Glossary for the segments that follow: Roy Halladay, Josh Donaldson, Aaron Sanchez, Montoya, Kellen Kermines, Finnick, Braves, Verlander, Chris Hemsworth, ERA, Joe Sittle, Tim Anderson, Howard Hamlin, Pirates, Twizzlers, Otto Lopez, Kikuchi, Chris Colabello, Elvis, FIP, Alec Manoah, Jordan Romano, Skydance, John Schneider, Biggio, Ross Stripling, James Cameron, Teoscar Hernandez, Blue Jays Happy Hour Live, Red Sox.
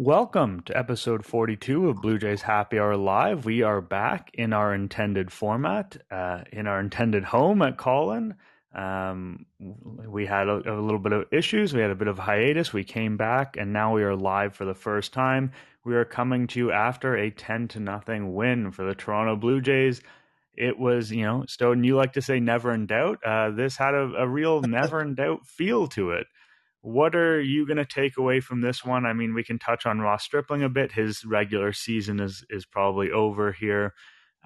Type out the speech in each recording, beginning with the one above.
Welcome to episode 42 of Blue Jays Happy Hour Live. We are back in our intended format, in our intended home at Colin. We had a little bit of issues. We had a bit of hiatus. We came back, and now we are live for the first time. We are coming to you after a 10-0 win for the Toronto Blue Jays. It was, you know, Stone, you like to say never in doubt. This had a real never in doubt feel to it. What are you going to take away from this one? I mean, we can touch on Ross Stripling a bit. His regular season is probably over here.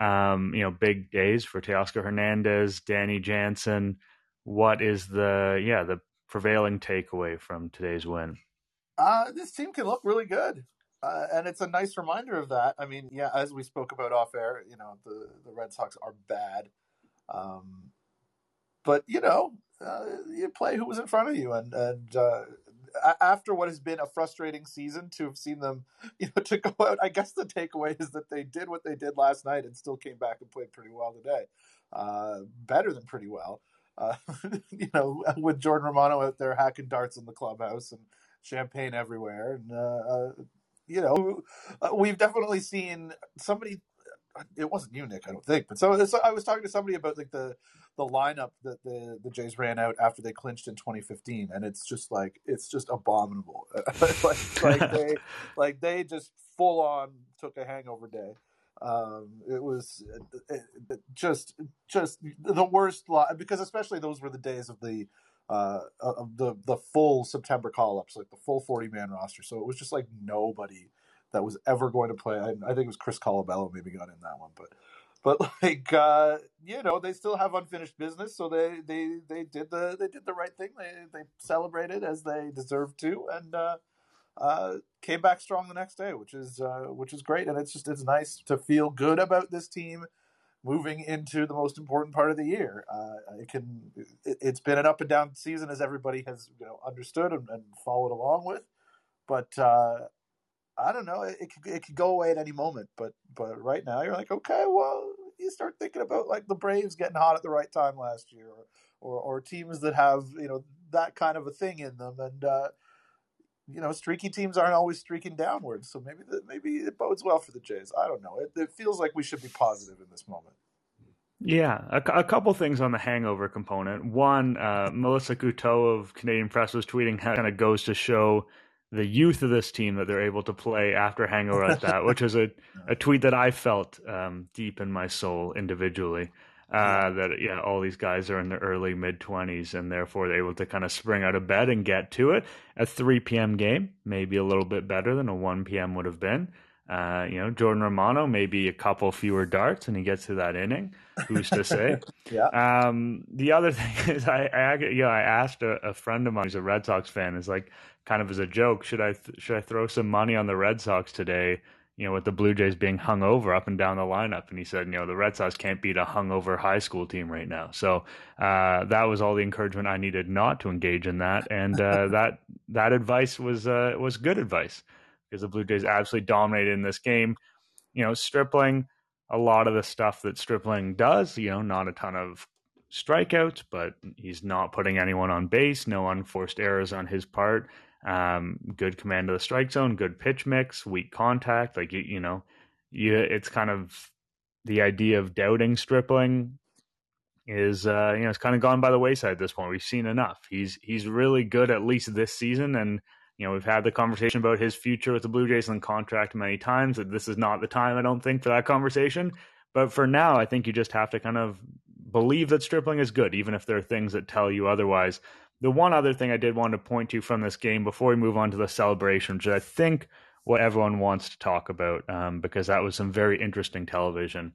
You know, big days for Teoscar Hernandez, Danny Jansen. What is the prevailing takeaway from today's win? This team can look really good. And it's a nice reminder of that. I mean, yeah, as we spoke about off air, you know, the Red Sox are bad. But, you know, you play who was in front of you, and after what has been a frustrating season, to have seen them, you know, to go out, I guess the takeaway is that they did what they did last night and still came back and played pretty well today, better than pretty well, you know, with Jordan Romano out there hacking darts in the clubhouse and champagne everywhere, and you know, we've definitely seen somebody. It wasn't you, Nick, I don't think. But so I was talking to somebody about like the lineup that the Jays ran out after they clinched in 2015, and it's just abominable. They just full on took a hangover day. It was just the worst lot, because especially those were the days of the full September call ups, like the full 40-man roster. So it was just like nobody that was ever going to play. I think it was Chris Colabello maybe got in that one, but you know, they still have unfinished business. So they did the right thing. They celebrated as they deserved to, and came back strong the next day, which is great. And it's nice to feel good about this team moving into the most important part of the year. It's been an up and down season, as everybody has, you know, understood and followed along with, but I don't know. It could go away at any moment, but right now you're like, okay, well, you start thinking about like the Braves getting hot at the right time last year, or teams that have, you know, that kind of a thing in them, and you know, streaky teams aren't always streaking downwards, so maybe it bodes well for the Jays. I don't know. It feels like we should be positive in this moment. Yeah, a couple things on the hangover component. One, Melissa Couteau of Canadian Press was tweeting how it kind of goes to show the youth of this team that they're able to play after hangover at that, which is a tweet that I felt deep in my soul individually, all these guys are in their early mid-20s, and therefore they're able to kind of spring out of bed and get to it. A 3 p.m. game, maybe a little bit better than a 1 p.m. would have been. You know, Jordan Romano, maybe a couple fewer darts, and he gets to that inning. Who's to say? Yeah. The other thing is, I asked a friend of mine who's a Red Sox fan, is like, kind of as a joke, should I throw some money on the Red Sox today? You know, with the Blue Jays being hungover up and down the lineup, and he said, you know, the Red Sox can't beat a hungover high school team right now. So that was all the encouragement I needed not to engage in that, and that advice was good advice. Because the Blue Jays absolutely dominated in this game. You know, Stripling, a lot of the stuff that Stripling does, you know, not a ton of strikeouts, but he's not putting anyone on base, no unforced errors on his part, good command of the strike zone, good pitch mix, weak contact. Like, you know, it's kind of the idea of doubting Stripling is, you know, it's kind of gone by the wayside at this point. We've seen enough. He's really good, at least this season, and you know, we've had the conversation about his future with the Blue Jays and contract many times. That this is not the time, I don't think, for that conversation. But for now, I think you just have to kind of believe that Stripling is good, even if there are things that tell you otherwise. The one other thing I did want to point to from this game before we move on to the celebration, which is, I think, what everyone wants to talk about, because that was some very interesting television.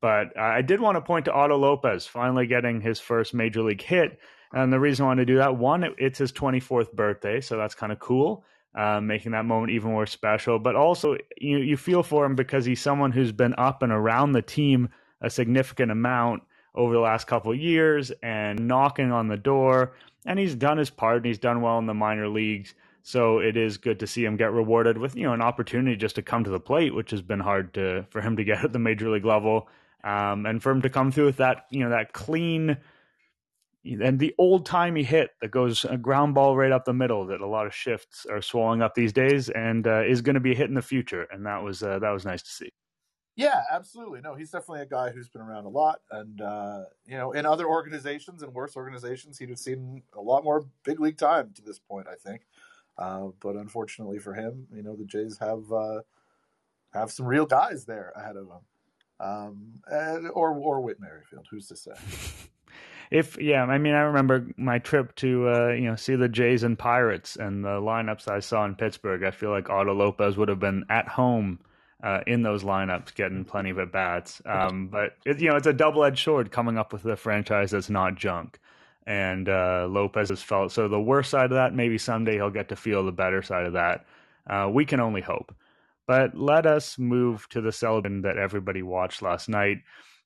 But I did want to point to Otto Lopez finally getting his first major league hit. And the reason I wanted to do that, one, it's his 24th birthday, so that's kind of cool, making that moment even more special. But also, you feel for him because he's someone who's been up and around the team a significant amount over the last couple of years and knocking on the door. And he's done his part, and he's done well in the minor leagues. So it is good to see him get rewarded with, you know, an opportunity just to come to the plate, which has been hard for him to get at the major league level. And for him to come through with that, you know, that clean And the old-timey hit that goes a ground ball right up the middle that a lot of shifts are swallowing up these days, and is going to be a hit in the future. And that was nice to see. Yeah, absolutely. No, he's definitely a guy who's been around a lot. And, in other organizations and worse organizations, he'd have seen a lot more big league time to this point, I think. But unfortunately for him, the Jays have some real guys there ahead of him. Or Whit Merrifield, who's to say? I remember my trip to see the Jays and Pirates and the lineups I saw in Pittsburgh. I feel like Otto Lopez would have been at home in those lineups, getting plenty of at bats. But it's a double-edged sword coming up with a franchise that's not junk. And Lopez has felt so the worst side of that. Maybe someday he'll get to feel the better side of that. We can only hope. But let us move to the celebration that everybody watched last night,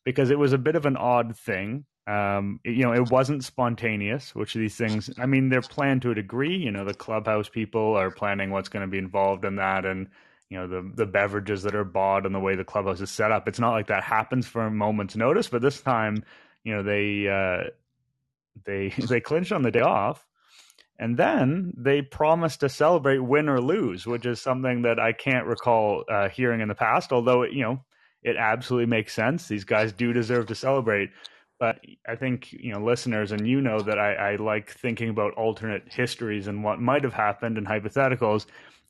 because it was a bit of an odd thing. It wasn't spontaneous, which these things, they're planned to a degree. The clubhouse people are planning what's going to be involved in that, and the beverages that are bought and the way the clubhouse is set up. It's not like that happens for a moment's notice, but this time, they clinched on the day off, and then they promised to celebrate win or lose, which is something that I can't recall hearing in the past, although it absolutely makes sense. These guys do deserve to celebrate. But I think, listeners, and that I like thinking about alternate histories and what might have happened and hypotheticals.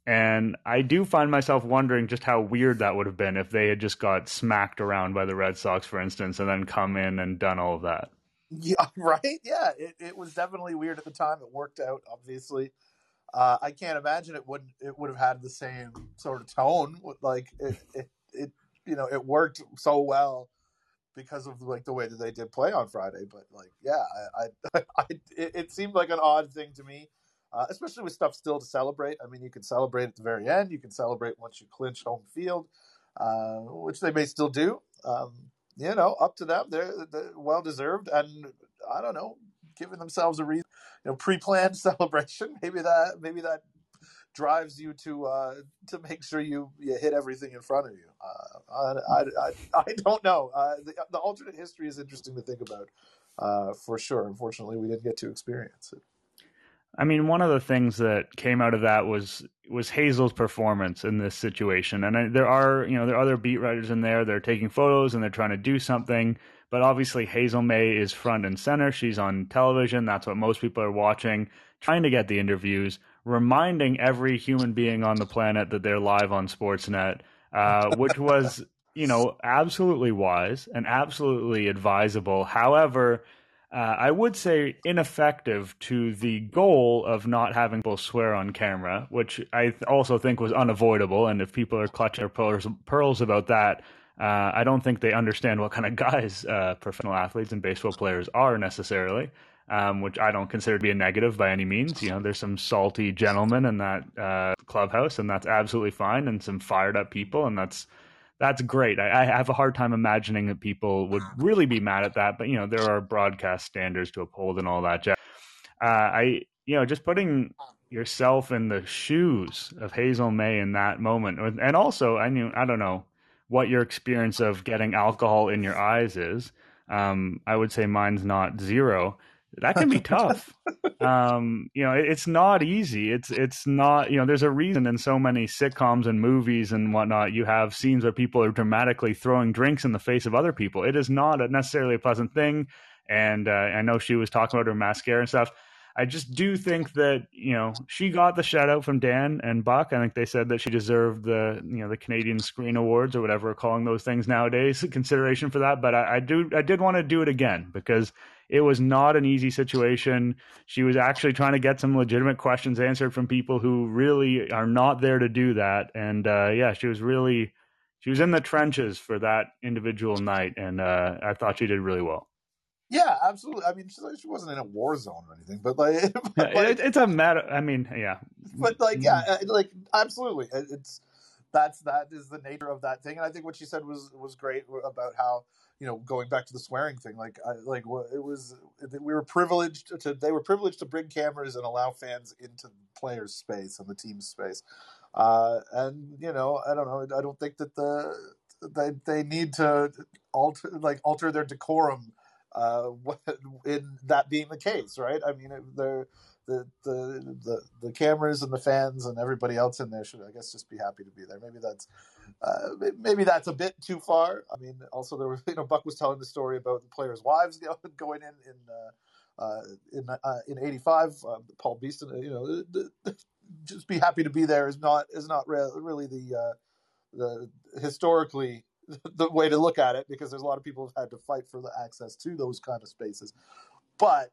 And I do find myself wondering just how weird that would have been if they had just got smacked around by the Red Sox, for instance, and then come in and done all of that. Yeah, right? Yeah, it was definitely weird at the time. It worked out, obviously. I can't imagine it would have had the same sort of tone. Like, it worked so well because of the way that they did play on Friday. But it seemed like an odd thing to me, especially with stuff still to celebrate. You can celebrate at the very end. You can celebrate once you clinch home field, which they may still do. Up to them, they're well-deserved. And I don't know, giving themselves a reason, pre-planned celebration. Maybe that drives you to make sure you hit everything in front of you. I don't know. The alternate history is interesting to think about, for sure. Unfortunately, we didn't get to experience it. One of the things that came out of that was Hazel's performance in this situation. And there are other beat writers in there. They're taking photos and they're trying to do something. But obviously, Hazel Mae is front and center. She's on television. That's what most people are watching, trying to get the interviews, reminding every human being on the planet that they're live on Sportsnet, which was, absolutely wise and absolutely advisable. However, I would say ineffective to the goal of not having people swear on camera, which I also think was unavoidable. And if people are clutching their pearls about that, I don't think they understand what kind of guys professional athletes and baseball players are necessarily, which I don't consider to be a negative by any means. There's some salty gentlemen in that clubhouse, and that's absolutely fine, and some fired up people, and that's great. I have a hard time imagining that people would really be mad at that, but there are broadcast standards to uphold and all that. Just putting yourself in the shoes of Hazel Mae in that moment, and also I don't know what your experience of getting alcohol in your eyes is. I would say mine's not zero. That can be tough. It's not easy. It's not, there's a reason in so many sitcoms and movies and whatnot, you have scenes where people are dramatically throwing drinks in the face of other people. It is not necessarily a pleasant thing. And I know she was talking about her mascara and stuff. I just do think that, she got the shout out from Dan and Buck. I think they said that she deserved the, the Canadian Screen Awards or whatever we're calling those things nowadays, consideration for that. But I did want to do it again, because it was not an easy situation. She was actually trying to get some legitimate questions answered from people who really are not there to do that. And she was in the trenches for that individual night. And I thought she did really well. Yeah, absolutely. She wasn't in a war zone or anything, it's a matter. Yeah. Absolutely. That is the nature of that thing. And I think what she said was great about how, going back to the swearing thing, they were privileged to bring cameras and allow fans into players' space and the team's space. I don't know. I don't think that they need to alter their decorum in that being the case, right? I mean, the cameras and the fans and everybody else in there should, I guess, just be happy to be there. Maybe that's a bit too far. I mean, also there was, Buck was telling the story about the players' wives going in '85. Paul Beeston, just be happy to be there is not really the historically the way to look at it, because there's a lot of people who've had to fight for the access to those kind of spaces. But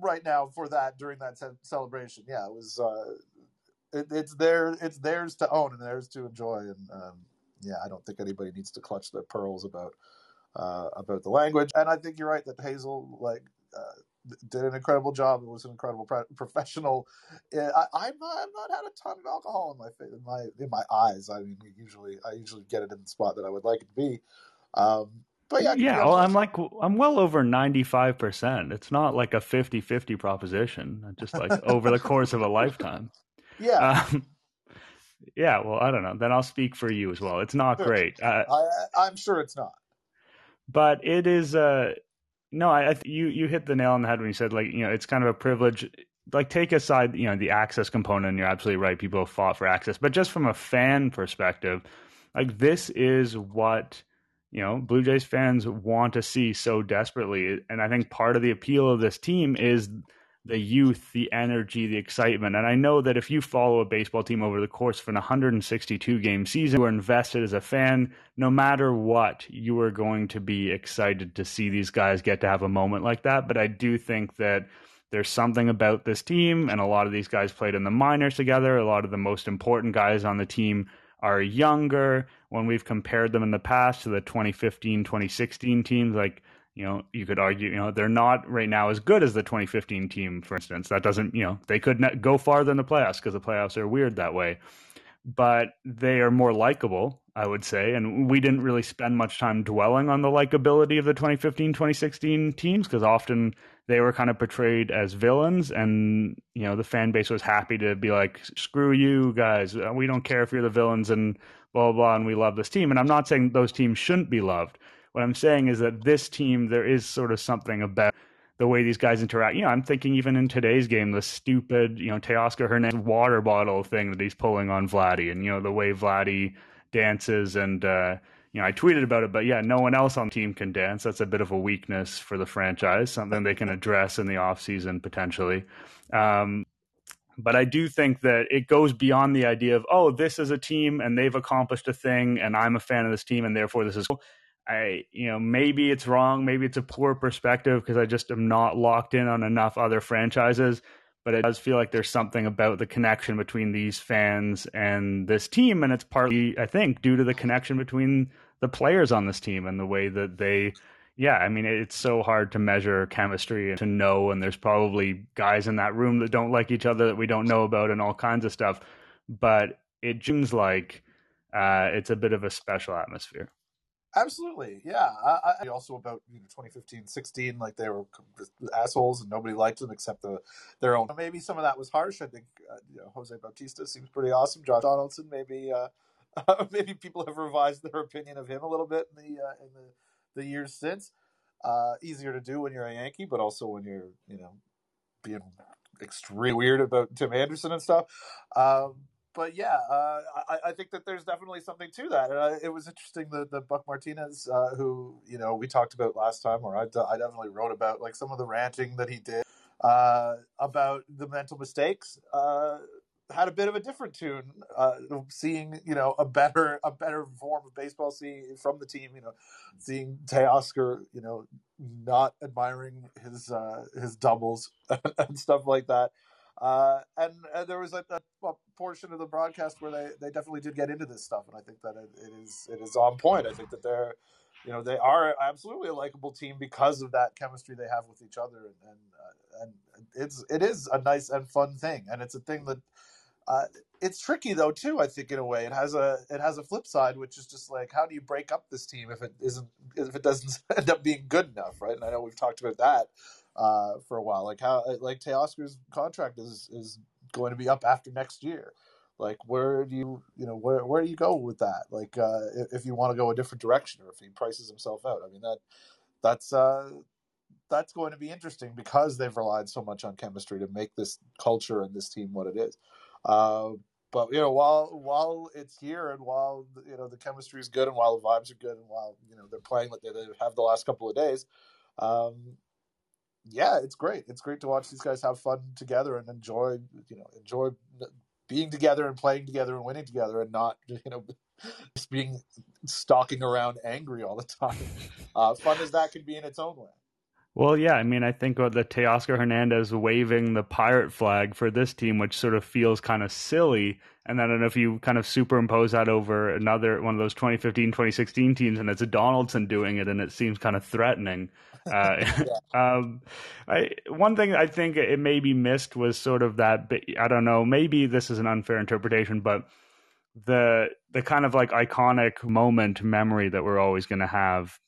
right now, for that, during that celebration, yeah, it was it's theirs to own and theirs to enjoy, and I don't think anybody needs to clutch their pearls about the language. And I think you're right that Hazel did an incredible job. It was an incredible professional. I've not had a ton of alcohol in my eyes. I mean, I usually get it in the spot that I would like it to be. But I'm well over 95%. It's not like a 50-50 proposition. I'm just like over the course of a lifetime. Yeah. Well, I don't know. Then I'll speak for you as well. It's not great. I'm sure it's not. But it is. No, you hit the nail on the head when you said, it's kind of a privilege. Like, take aside, the access component, and you're absolutely right. People have fought for access. But just from a fan perspective, like, this is what, Blue Jays fans want to see so desperately. And I think part of the appeal of this team is the youth, the energy, the excitement. And I know that if you follow a baseball team over the course of an 162-game season, you are invested as a fan. No matter what, you are going to be excited to see these guys get to have a moment like that. But I do think that there's something about this team, and a lot of these guys played in the minors together. A lot of the most important guys on the team are younger. When we've compared them in the past to the 2015, 2016 teams, like, you could argue, they're not right now as good as the 2015 team, for instance. That doesn't, they could not go farther in the playoffs because the playoffs are weird that way. But they are more likable, I would say. And we didn't really spend much time dwelling on the likability of the 2015, 2016 teams, because often they were kind of portrayed as villains. And, the fan base was happy to be like, screw you guys. We don't care if you're the villains and blah, blah, blah. And we love this team. And I'm not saying those teams shouldn't be loved. What I'm saying is that this team, there is sort of something about the way these guys interact. I'm thinking even in today's game, the stupid, Teoscar Hernandez water bottle thing that he's pulling on Vladdy, and, the way Vladdy dances. And, I tweeted about it, but no one else on the team can dance. That's a bit of a weakness for the franchise, something they can address in the offseason potentially. But I do think that it goes beyond the idea of, this is a team and they've accomplished a thing and I'm a fan of this team and therefore this is cool. Maybe it's wrong. Maybe it's a poor perspective because I just am not locked in on enough other franchises, but it does feel like there's something about the connection between these fans and this team. And it's partly, I think, due to the connection between the players on this team and the way that they, it's so hard to measure chemistry and to know. And there's probably guys in that room that don't like each other that we don't know about and all kinds of stuff, but it seems like it's a bit of a special atmosphere. Absolutely, yeah. I also about 2015-16, like they were assholes and nobody liked them except their own. Maybe some of that was harsh. I think Jose Bautista seems pretty awesome. Josh Donaldson, maybe people have revised their opinion of him a little bit in the years since. Easier to do when you're a Yankee, but also when you're being extremely weird about Tim Anderson and stuff. But I think that there's definitely something to that. And it was interesting that Buck Martinez, who, we talked about last time, or I definitely wrote about, like, some of the ranting that he did about the mental mistakes, had a bit of a different tune, seeing, a better form of baseball from the team, seeing Teoscar, not admiring his doubles and stuff like that. And there was a portion of the broadcast where they definitely did get into this stuff, and I think that it is on point. I think that they're, they are absolutely a likable team because of that chemistry they have with each other, and it is a nice and fun thing, and it's a thing that it's tricky though too. I think in a way it has a flip side, which is just like, how do you break up this team if it doesn't end up being good enough, right? And I know we've talked about that for a while, like Teoscar's contract is going to be up after next year. Like, where do you, where do you go with that? Like, if you want to go a different direction, or if he prices himself out, I mean, that's that's going to be interesting because they've relied so much on chemistry to make this culture and this team what it is. But, you know, while it's here and while, you know, the chemistry is good and while the vibes are good and while, you know, they're playing like they have the last couple of days, yeah, it's great. It's great to watch these guys have fun together and enjoy, you know, enjoy being together and playing together and winning together and not, you know, just being stalking around angry all the time. Fun as that can be in its own way. Well, yeah, I mean, I think the Teoscar Hernandez waving the pirate flag for this team, which sort of feels kind of silly. And I don't know if you kind of superimpose that over another one of those 2015, 2016 teams, and it's a Donaldson doing it, and it seems kind of threatening. One thing I think it may be missed was sort of that, I don't know, maybe this is an unfair interpretation, but the kind of like iconic moment memory that we're always going to have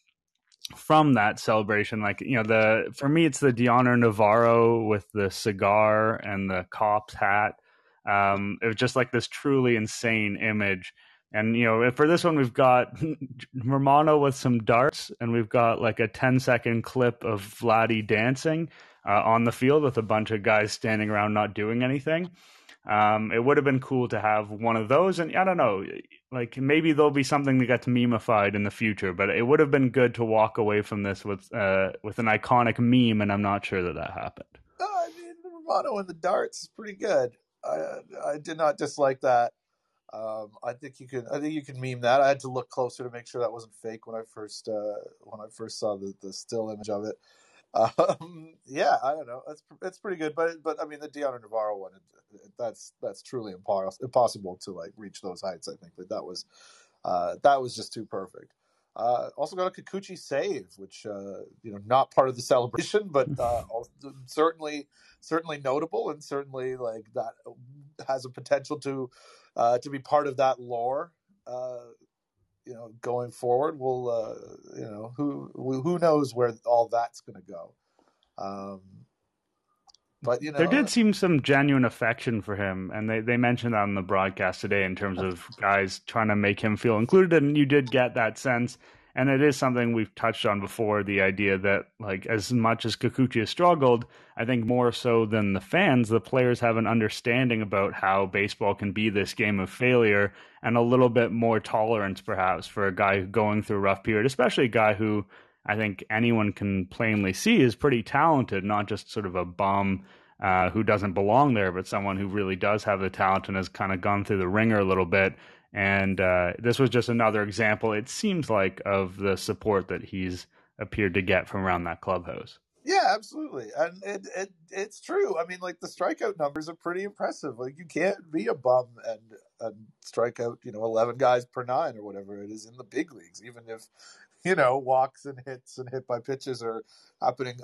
from that celebration, like, you know, for me, it's the Dionne Navarro with the cigar and the cop's hat. It was just like this truly insane image. And, you know, for this one, we've got Romano with some darts and we've got like a 10-second clip of Vladdy dancing on the field with a bunch of guys standing around not doing anything. It would have been cool to have one of those. And I don't know, like maybe there'll be something that gets memeified in the future, but it would have been good to walk away from this with an iconic meme. And I'm not sure that happened. Oh, I mean, the Romano and the darts is pretty good. I did not dislike that. I think you can meme that. I had to look closer to make sure that wasn't fake when I first saw the still image of it. Yeah, I don't know. It's pretty good, but I mean the Dionne Navarro one, that's truly impossible to like reach those heights. I think that was just too perfect. Also got a Kikuchi save, which you know, not part of the celebration, but certainly notable and certainly like that has a potential to be part of that lore. You know, going forward, we'll, you know, who knows where all that's going to go. But, you know, there did seem some genuine affection for him. And they mentioned that on the broadcast today in terms of guys trying to make him feel included. And you did get that sense. And it is something we've touched on before, the idea that, like, as much as Kikuchi has struggled, I think more so than the fans, the players have an understanding about how baseball can be this game of failure and a little bit more tolerance, perhaps, for a guy going through a rough period, especially a guy who I think anyone can plainly see is pretty talented, not just sort of a bum who doesn't belong there, but someone who really does have the talent and has kind of gone through the ringer a little bit. And this was just another example, it seems like, of the support that he's appeared to get from around that clubhouse. Yeah, absolutely. And it's true. I mean, like, the strikeout numbers are pretty impressive. Like, you can't be a bum and strike out, you know, 11 guys per nine or whatever it is in the big leagues, even if, you know, walks and hits and hit by pitches are happening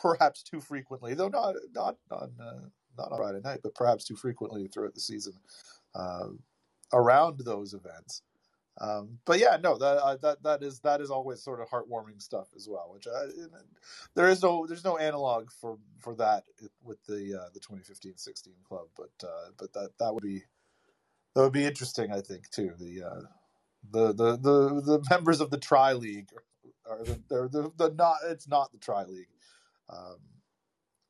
perhaps too frequently, though not on Friday night, but perhaps too frequently throughout the season. Around those events. But yeah, no, that is always sort of heartwarming stuff as well, which there's no analog for that with the 2015-16 club, but that would be interesting, I think, too. The members of the Tri League are it's not the Tri League.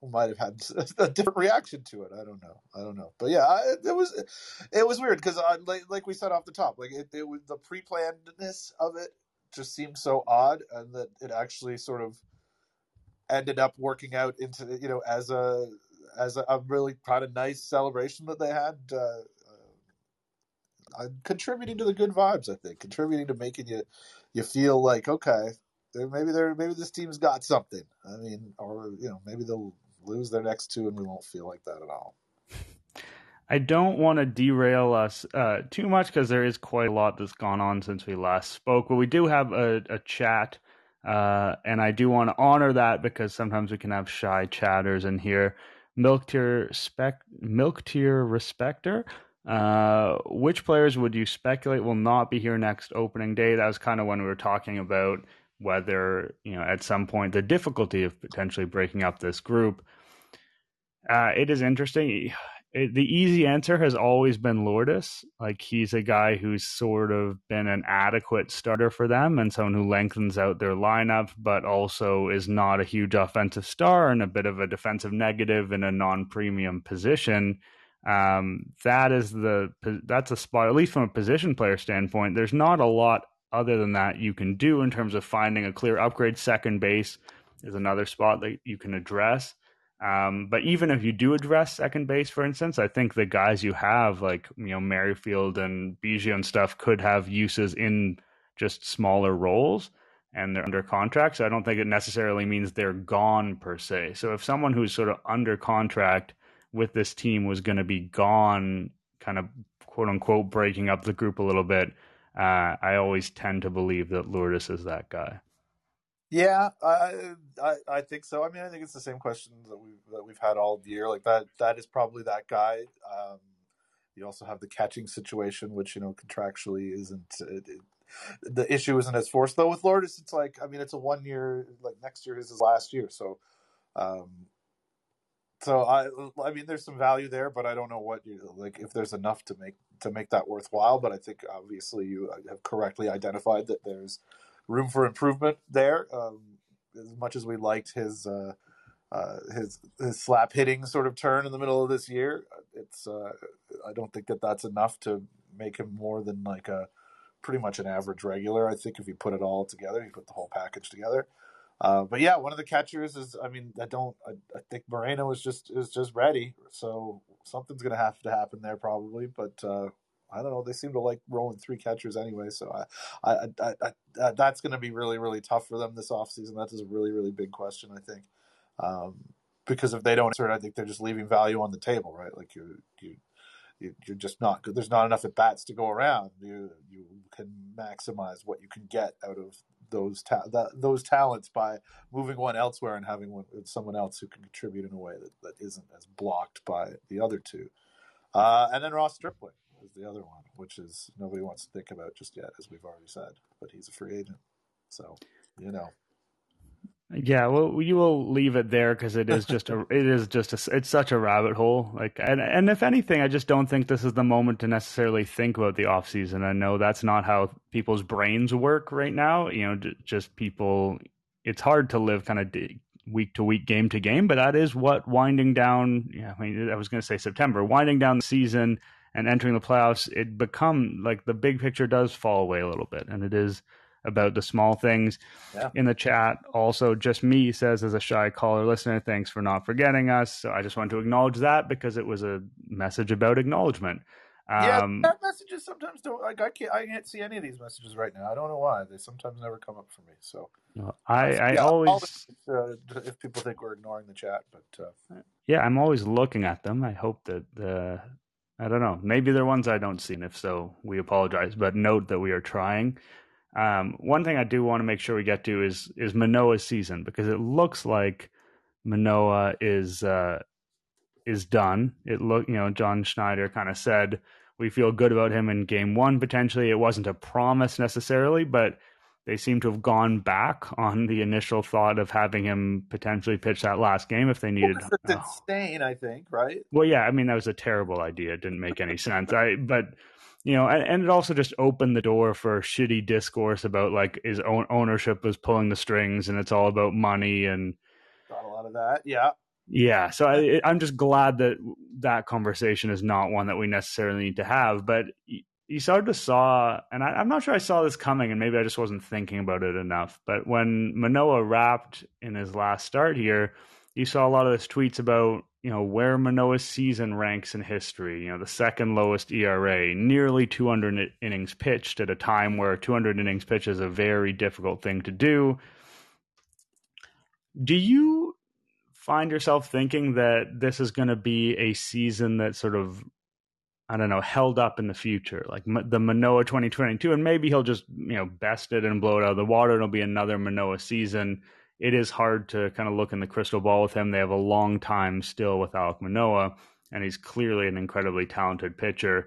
Might have had a different reaction to it. I don't know. But yeah, it was weird because like we said off the top, like it was the pre-plannedness of it just seemed so odd, and that it actually sort of ended up working out into, you know, as a really kind of nice celebration that they had, contributing to the good vibes. I think contributing to making you feel like, okay, maybe this team's got something. I mean, or, you know, maybe they'll lose their next two and we won't feel like that at all. I don't want to derail us too much because there is quite a lot that's gone on since we last spoke, but we do have a chat and I do want to honor that because sometimes we can have shy chatters in here. Milk tier respecter, which players would you speculate will not be here next opening day? That was kind of when we were talking about whether, you know, at some point the difficulty of potentially breaking up this group. It is interesting. the easy answer has always been Lourdes. Like, he's a guy who's sort of been an adequate starter for them and someone who lengthens out their lineup, but also is not a huge offensive star and a bit of a defensive negative in a non-premium position. That's a spot, at least from a position player standpoint. There's not a lot other than that you can do in terms of finding a clear upgrade. Second base is another spot that you can address. But even if you do address second base, for instance, I think the guys you have, like, you know, Merrifield and Biggio and stuff, could have uses in just smaller roles, and they're under contract. So I don't think it necessarily means they're gone per se. So if someone who's sort of under contract with this team was going to be gone, kind of quote unquote breaking up the group a little bit, I always tend to believe that Lourdes is that guy. Yeah, I think so. I mean, I think it's the same question that we've had all year. Like, that is probably that guy. You also have the catching situation, which, you know, contractually isn't the issue isn't as forced, though. With Lourdes, it's like, I mean, it's a 1 year. Like, next year is his last year, so I mean, there's some value there, but I don't know what if there's enough to make that worthwhile. But I think obviously you have correctly identified that there's room for improvement there. As much as we liked his slap hitting sort of turn in the middle of this year, it's I don't think that that's enough to make him more than like a pretty much an average regular. I think if you put it all together, you put the whole package together. But yeah, one of the catchers is, I mean, I think Moreno is just ready, so something's gonna have to happen there probably, but. I don't know. They seem to like rolling three catchers anyway, so I that's going to be really, really tough for them this offseason. That is a really, really big question, I think, because if they don't answer it, I think they're just leaving value on the table, right? Like you're just not good. There's not enough at bats to go around. You can maximize what you can get out of those talents by moving one elsewhere and having someone else who can contribute in a way that isn't as blocked by the other two, and then Ross Stripling is the other one, which is nobody wants to think about just yet, as we've already said, but he's a free agent. So, you know. Yeah, well, we will leave it there because it's such a rabbit hole. Like, and if anything, I just don't think this is the moment to necessarily think about the off season. I know that's not how people's brains work right now. You know, just people, it's hard to live kind of week to week, game to game, but that is what winding down. Yeah, I mean, I was going to say September, winding down the season and entering the playoffs, it become like the big picture does fall away a little bit, and it is about the small things. Yeah. In the chat, also Just Me says, as a shy caller listener, thanks for not forgetting us. So I just want to acknowledge that because it was a message about acknowledgement. Yeah, messages sometimes don't. Like, I can't see any of these messages right now. I don't know why. They sometimes never come up for me. So I always if people think we're ignoring the chat, but I'm always looking at them. I hope that I don't know. Maybe they're ones I don't see, and if so, we apologize. But note that we are trying. One thing I do want to make sure we get to is Manoah's season, because it looks like Manoah is done. It looked, you know, John Schneider kind of said we feel good about him in game one. Potentially, it wasn't a promise necessarily, but they seem to have gone back on the initial thought of having him potentially pitch that last game if they needed. That's insane, I think, right? Well, yeah, I mean, that was a terrible idea. It didn't make any sense. But you know, and it also just opened the door for shitty discourse about like his own ownership was pulling the strings and it's all about money and. Got a lot of that, yeah. Yeah, so I'm just glad that conversation is not one that we necessarily need to have, but. You sort of saw, and I'm not sure I saw this coming, and maybe I just wasn't thinking about it enough, but when Manoah wrapped in his last start here, you saw a lot of those tweets about, you know, where Manoah's season ranks in history, you know, the second lowest ERA, nearly 200 innings pitched at a time where 200 innings pitch is a very difficult thing to do. Do you find yourself thinking that this is going to be a season that sort of, I don't know, held up in the future, like the Manoah 2022, and maybe he'll just, you know, best it and blow it out of the water. It'll be another Manoah season. It is hard to kind of look in the crystal ball with him. They have a long time still with Alec Manoah, and he's clearly an incredibly talented pitcher.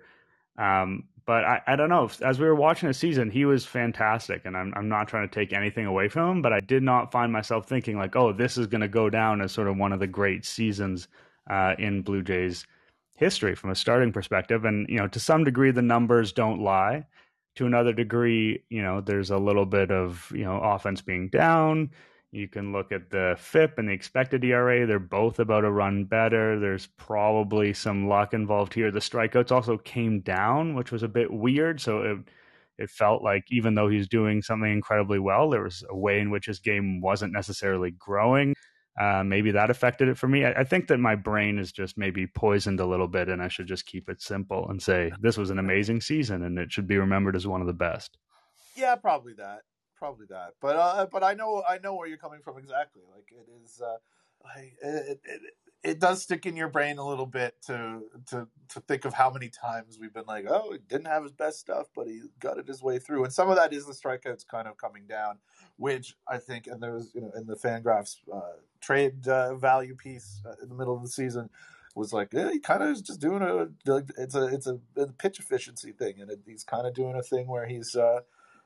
But I don't know. As we were watching the season, he was fantastic, and I'm not trying to take anything away from him, but I did not find myself thinking like, oh, this is going to go down as sort of one of the great seasons in Blue Jays history from a starting perspective. And, you know, to some degree, the numbers don't lie. To another degree, you know, there's a little bit of, you know, offense being down. You can look at the FIP and the expected ERA. They're both about a run better. There's probably some luck involved here. The strikeouts also came down, which was a bit weird. So it felt like even though he's doing something incredibly well, there was a way in which his game wasn't necessarily growing. Maybe that affected it for me. I think that my brain is just maybe poisoned a little bit, and I should just keep it simple and say this was an amazing season and it should be remembered as one of the best. Yeah, probably that. But I know where you're coming from exactly. Like it is, it does stick in your brain a little bit to think of how many times we've been like, oh, he didn't have his best stuff, but he gutted his way through. And some of that is the strikeouts kind of coming down, which I think, and there was, you know, in the Fangraphs trade value piece in the middle of the season was like, he kind of is just doing a pitch efficiency thing. And he's kind of doing a thing where he's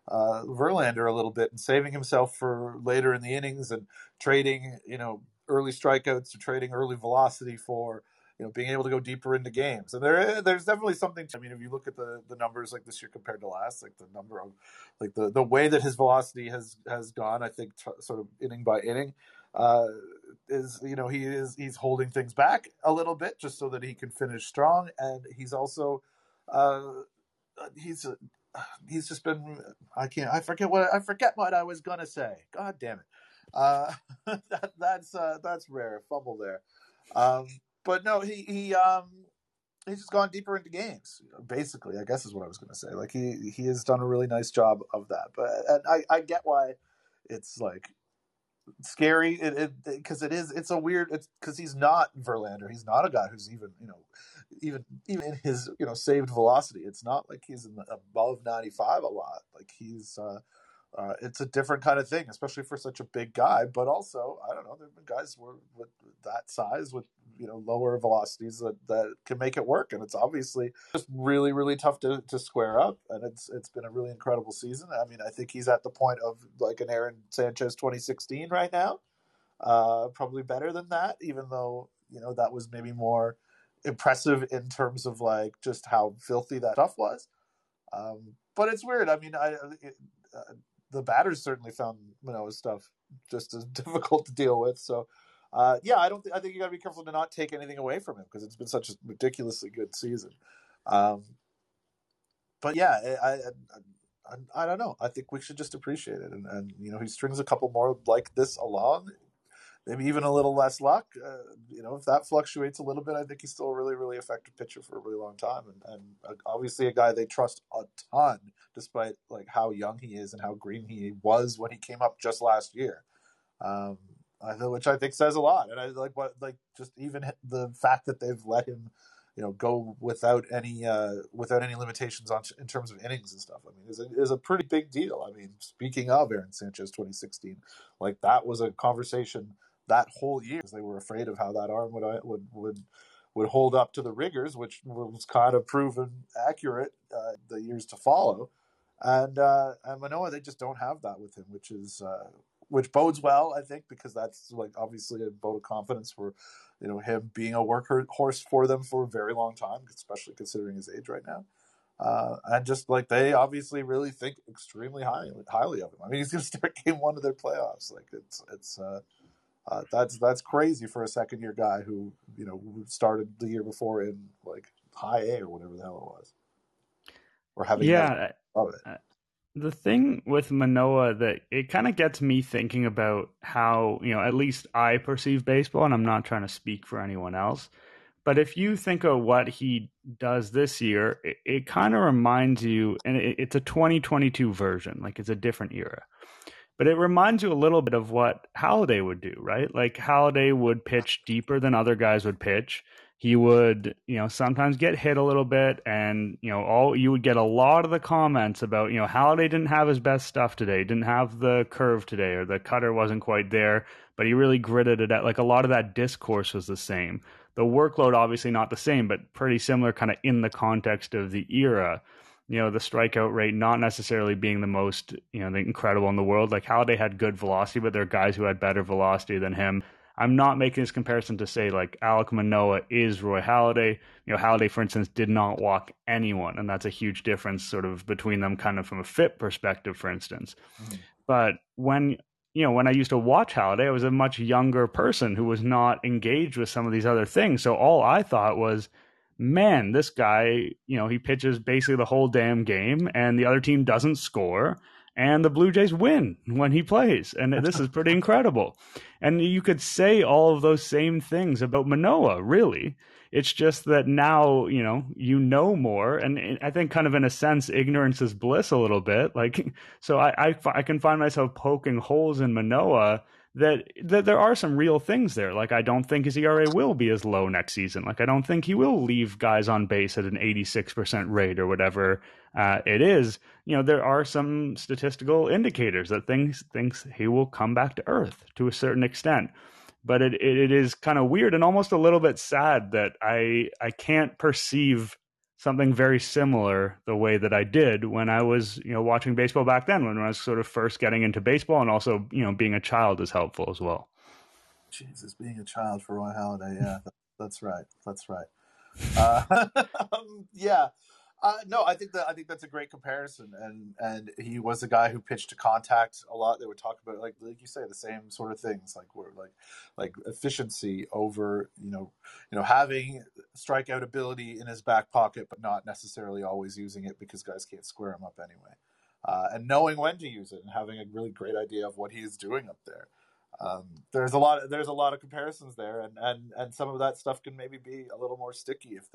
Verlander a little bit and saving himself for later in the innings and trading, you know, early strikeouts or trading early velocity for, you know, being able to go deeper into games. And there's definitely something to, I mean, if you look at the numbers like this year compared to last, like the number of, like the way that his velocity has gone, I think sort of inning by inning is, you know, he's holding things back a little bit just so that he can finish strong. And he's also, he's just been, I forget what I was going to say. God damn it. That's rare. Fumble there. But no, he's just gone deeper into games, basically, I guess is what I was going to say. Like he has done a really nice job of that, but and I get why it's like scary. It's a weird, cause he's not Verlander. He's not a guy who's even in his, saved velocity. It's not like he's above 95 a lot. Like he's, it's a different kind of thing, especially for such a big guy. But also, I don't know, there have been guys with that size with, lower velocities that can make it work. And it's obviously just really, really tough to square up. And it's been a really incredible season. I mean, I think he's at the point of like an Aaron Sanchez 2016 right now. Probably better than that, even though, that was maybe more impressive in terms of like just how filthy that stuff was. But it's weird. I mean, the batters certainly found Manoah's stuff just as difficult to deal with. So, I think you got to be careful to not take anything away from him because it's been such a ridiculously good season. But yeah, I don't know. I think we should just appreciate it, and he strings a couple more like this along, maybe even a little less luck. If that fluctuates a little bit, I think he's still a really, really effective pitcher for a really long time, and obviously a guy they trust a ton. Despite like how young he is and how green he was when he came up just last year, which I think says a lot. And I just even the fact that they've let him, go without any limitations in terms of innings and stuff. I mean, is a pretty big deal. I mean, speaking of Aaron Sanchez 2016, like that was a conversation that whole year because they were afraid of how that arm would hold up to the rigors, which was kind of proven accurate the years to follow. And Manoah, they just don't have that with him, which bodes well, I think, because that's like obviously a vote of confidence for him being a workhorse for them for a very long time, especially considering his age right now. And just like they obviously really think extremely highly of him. I mean, he's going to start game one of their playoffs. Like it's that's crazy for a second year guy who started the year before in like high A or whatever the hell it was. Or having of it. The thing with Manoah that it kind of gets me thinking about how, at least I perceive baseball, and I'm not trying to speak for anyone else, but if you think of what he does this year, it kind of reminds you, and it's a 2022 version, like it's a different era, but it reminds you a little bit of what Halladay would do, right? Like Halladay would pitch deeper than other guys would pitch. He would, sometimes get hit a little bit, and you would get a lot of the comments about, Halladay didn't have his best stuff today, didn't have the curve today, or the cutter wasn't quite there, but he really gritted it out. Like a lot of that discourse was the same. The workload, obviously not the same, but pretty similar, kind of in the context of the era. The strikeout rate not necessarily being the most, the incredible in the world. Like Halladay had good velocity, but there are guys who had better velocity than him. I'm not making this comparison to say like Alec Manoah is Roy Halladay. You know, Halladay, for instance, did not walk anyone, and that's a huge difference sort of between them kind of from a fit perspective, for instance. Mm-hmm. But when, you know, when I used to watch Halladay, I was a much younger person who was not engaged with some of these other things. So all I thought was, man, this guy, you know, he pitches basically the whole damn game and the other team doesn't score. And the Blue Jays win when he plays. And this is pretty incredible. And you could say all of those same things about Manoah, really. It's just that now, you know more. And I think kind of in a sense, ignorance is bliss a little bit. Like, so I can find myself poking holes in Manoah that there are some real things there. Like, I don't think his ERA will be as low next season. Like, I don't think he will leave guys on base at an 86% rate or whatever it is. There are some statistical indicators that thinks he will come back to earth to a certain extent. But it is kind of weird and almost a little bit sad that I can't perceive something very similar the way that I did when I was, watching baseball back then, when I was sort of first getting into baseball, and also, being a child is helpful as well. Jesus, being a child for Roy Halladay. Yeah, that's right. Yeah. No, I think that's a great comparison. And he was a guy who pitched to contact a lot. They would talk about, like you say, the same sort of things, like efficiency over, having strikeout ability in his back pocket, but not necessarily always using it because guys can't square him up anyway. And knowing when to use it and having a really great idea of what he is doing up there. There's a lot of comparisons there, and some of that stuff can maybe be a little more sticky if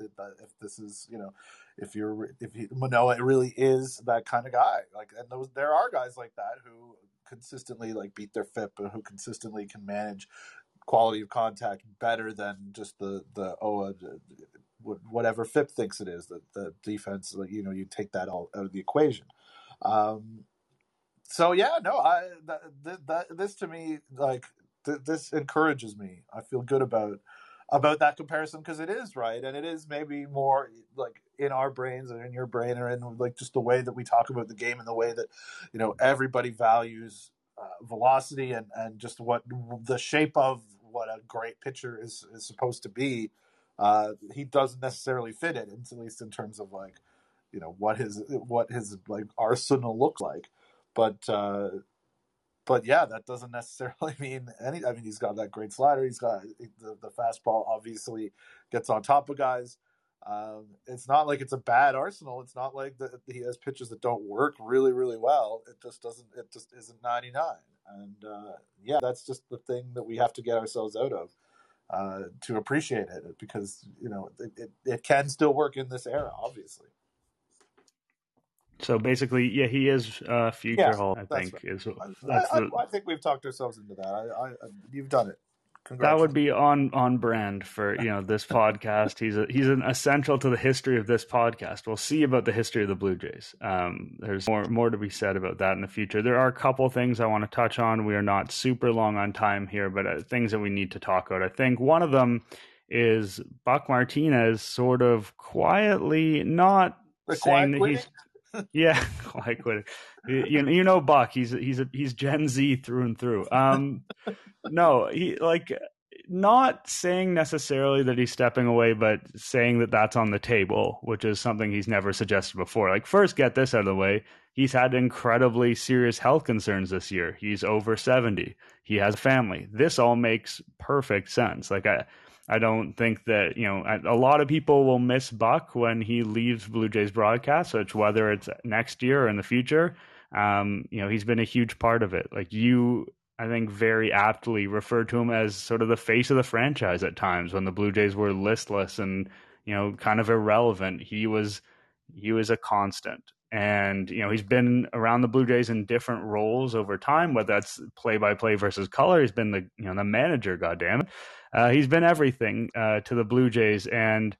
Manoah really is that kind of guy. There are guys like that who consistently beat their FIP and who consistently can manage quality of contact better than just whatever FIP thinks it is. The defense, you take that all out of the equation. So yeah, no, this to me, this encourages me. I feel good about that comparison because it is right, and it is maybe more in our brains or in your brain or in just the way that we talk about the game and the way that everybody values velocity and just what the shape of what a great pitcher is supposed to be. He doesn't necessarily fit it, at least in terms of what his arsenal looks like. But yeah, that doesn't necessarily mean any. I mean, he's got that great slider. He's got the fastball. Obviously, gets on top of guys. It's not like it's a bad arsenal. It's not like he has pitches that don't work really, really well. It just doesn't. It just isn't 99. And yeah, that's just the thing that we have to get ourselves out of to appreciate it, because it can still work in this era, obviously. So basically, yeah, he is future Hall. I think right. I think we've talked ourselves into that. You've done it. That would be on brand for this podcast. He's an essential to the history of this podcast. We'll see about the history of the Blue Jays. There's more to be said about that in the future. There are a couple things I want to touch on. We are not super long on time here, but things that we need to talk about. I think one of them is Buck Martinez sort of quietly not saying that he's. Yeah, I quit it. Buck, he's Gen Z through and through. No, he not saying necessarily that he's stepping away, but saying that that's on the table, which is something he's never suggested before. First, get this out of the way. He's had incredibly serious health concerns this year. He's over 70. He has a family. This all makes perfect sense. I don't think that, a lot of people will miss Buck when he leaves Blue Jays broadcast, which whether it's next year or in the future, he's been a huge part of it. I think very aptly referred to him as sort of the face of the franchise at times when the Blue Jays were listless and, kind of irrelevant. He was a constant. And, he's been around the Blue Jays in different roles over time, whether that's play-by-play versus color. He's been the manager, goddammit. He's been everything to the Blue Jays. And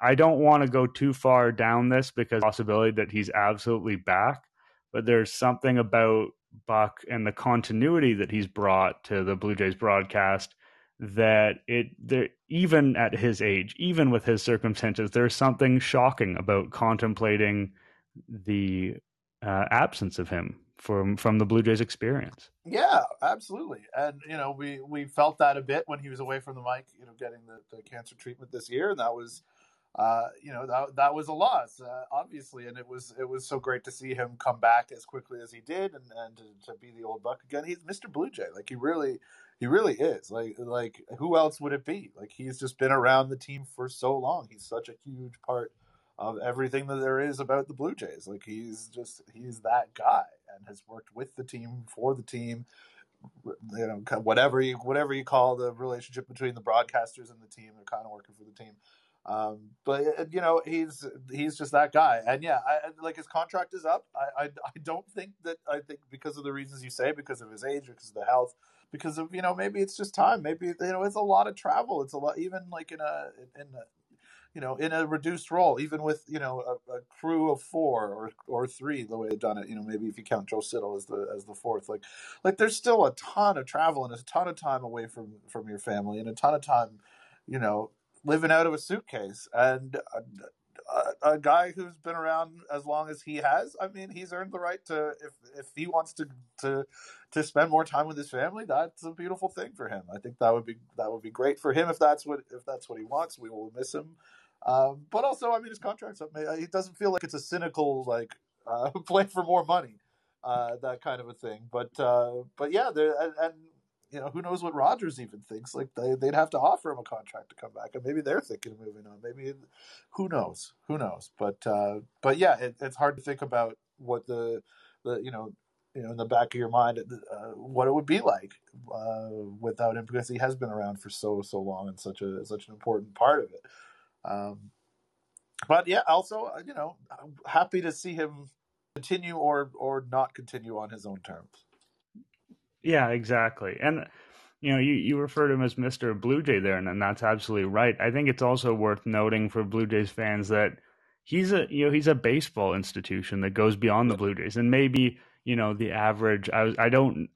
I don't want to go too far down this because the possibility that he's absolutely back. But there's something about Buck and the continuity that he's brought to the Blue Jays broadcast that even at his age, even with his circumstances, there's something shocking about contemplating the absence of him from the Blue Jays experience. Yeah, absolutely. And, you know, we felt that a bit when he was away from the mic, you know, getting the cancer treatment this year. And that was, you know, that was a loss, obviously. And it was so great to see him come back as quickly as he did and to be the old Buck again. He's Mr. Blue Jay. Like, he really is. Like who else would it be? Like, he's just been around the team for so long. He's such a huge part of everything that there is about the Blue Jays. Like, he's that guy and has worked with the team, for the team, you know, whatever you call the relationship between the broadcasters and the team. They're kind of working for the team. But, you know, he's just that guy. And yeah, like his contract is up. I don't think that, I think because of the reasons you say, because of his age, because of the health, because of, you know, maybe it's just time. Maybe, you know, it's a lot of travel. It's a lot, even like in a you know, in a reduced role, even with, you know, a crew of four or three, the way they've done it, you know, maybe if you count Joe Sittle as the fourth, like there's still a ton of travel and a ton of time away from your family and a ton of time, you know, living out of a suitcase. And a guy who's been around as long as he has, I mean, he's earned the right to, if he wants to spend more time with his family, that's a beautiful thing for him. I think that would be great for him if that's what he wants. We will miss him. But also, I mean, his contract's up. It doesn't feel like it's a cynical, like, play for more money, that kind of a thing. But yeah, and you know, who knows what Rogers even thinks? Like, they'd have to offer him a contract to come back, and maybe they're thinking of moving on. Maybe, who knows? But yeah, it's hard to think about what the you know, in the back of your mind, what it would be like without him, because he has been around for so long and such an important part of it. But yeah, also, you know, I'm happy to see him continue or not continue on his own terms. Yeah, exactly. And, you know, you refer to him as Mr. Blue Jay there, and that's absolutely right. I think it's also worth noting for Blue Jays fans that he's a baseball institution that goes beyond the Blue Jays. And maybe, you know, the average, I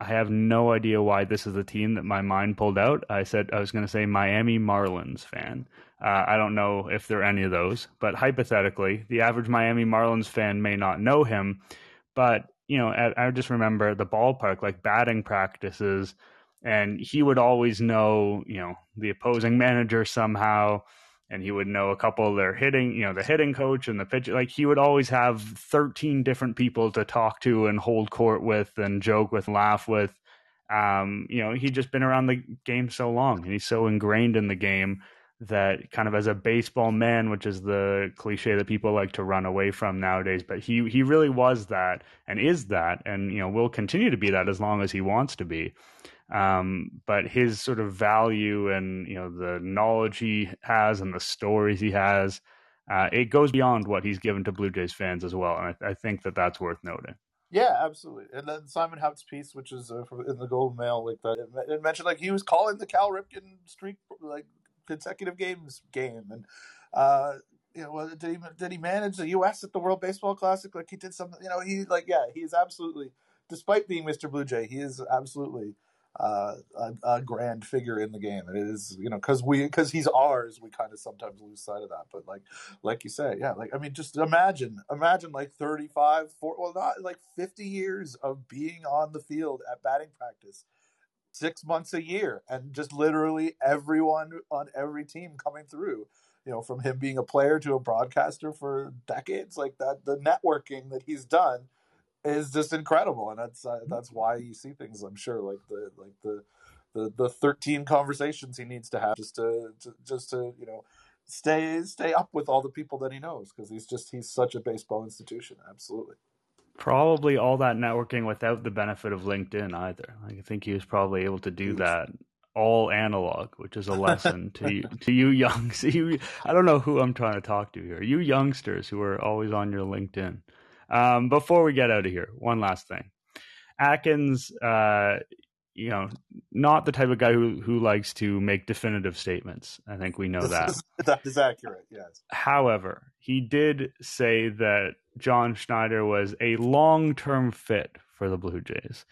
have no idea why this is the team that my mind pulled out. I was going to say Miami Marlins fan. I don't know if there are any of those, but hypothetically, the average Miami Marlins fan may not know him. But, you know, I just remember the ballpark, like batting practices, and he would always know, you know, the opposing manager somehow, and he would know a couple of their hitting, you know, the hitting coach and the pitcher. Like, he would always have 13 different people to talk to and hold court with and joke with, laugh with. You know, he'd just been around the game so long, and he's so ingrained in the game that, kind of as a baseball man, which is the cliche that people like to run away from nowadays, but he really was that and is that, and, you know, will continue to be that as long as he wants to be. But his sort of value and, you know, the knowledge he has and the stories he has, it goes beyond what he's given to Blue Jays fans as well, and I think that that's worth noting. Yeah, absolutely. And then Simon Hough's piece, which is in the Globe and Mail, like that, it mentioned, like, he was calling the Cal Ripken streak, like, consecutive games game, and you know, did he manage the U.S. at the World Baseball Classic? Like, he did something, you know, he, like, yeah, he is absolutely, despite being Mr. Blue Jay, he is absolutely a grand figure in the game, and it is, you know, because he's ours, we kind of sometimes lose sight of that. But like you say, yeah, like, I mean, just imagine like 50 years of being on the field at batting practice. 6 months a year, and just literally everyone on every team coming through, you know, from him being a player to a broadcaster for decades, like that, the networking that he's done is just incredible. And that's why you see things, I'm sure, like the 13 conversations he needs to have just to you know, stay up with all the people that he knows, because he's such a baseball institution. Absolutely. Probably all that networking without the benefit of LinkedIn either. I think he was probably able to do that all analog, which is a lesson to you young. I don't know who I'm trying to talk to here. You youngsters who are always on your LinkedIn. Before we get out of here, one last thing. Atkins, you know, not the type of guy who likes to make definitive statements. I think we know that. That is accurate, yes. However, he did say that John Schneider was a long-term fit for the Blue Jays.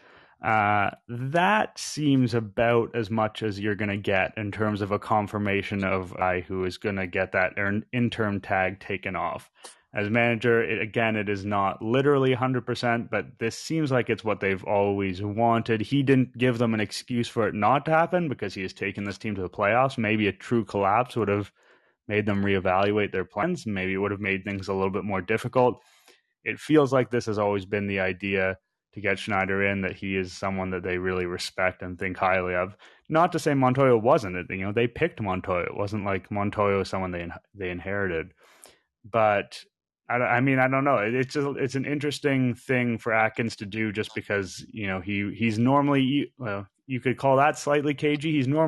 That seems about as much as you're going to get in terms of a confirmation of a guy who is going to get that interim tag taken off. As manager, it is not literally 100%, but this seems like it's what they've always wanted. He didn't give them an excuse for it not to happen because he has taken this team to the playoffs. Maybe a true collapse would have made them reevaluate their plans. Maybe it would have made things a little bit more difficult. It feels like this has always been the idea to get Schneider in, that he is someone that they really respect and think highly of. Not to say Montoya wasn't. You know, they picked Montoya. It wasn't like Montoya was someone they inherited. But I don't know. It's an interesting thing for Atkins to do, just because, you know, he's normally, well, you could call that slightly cagey. He's normally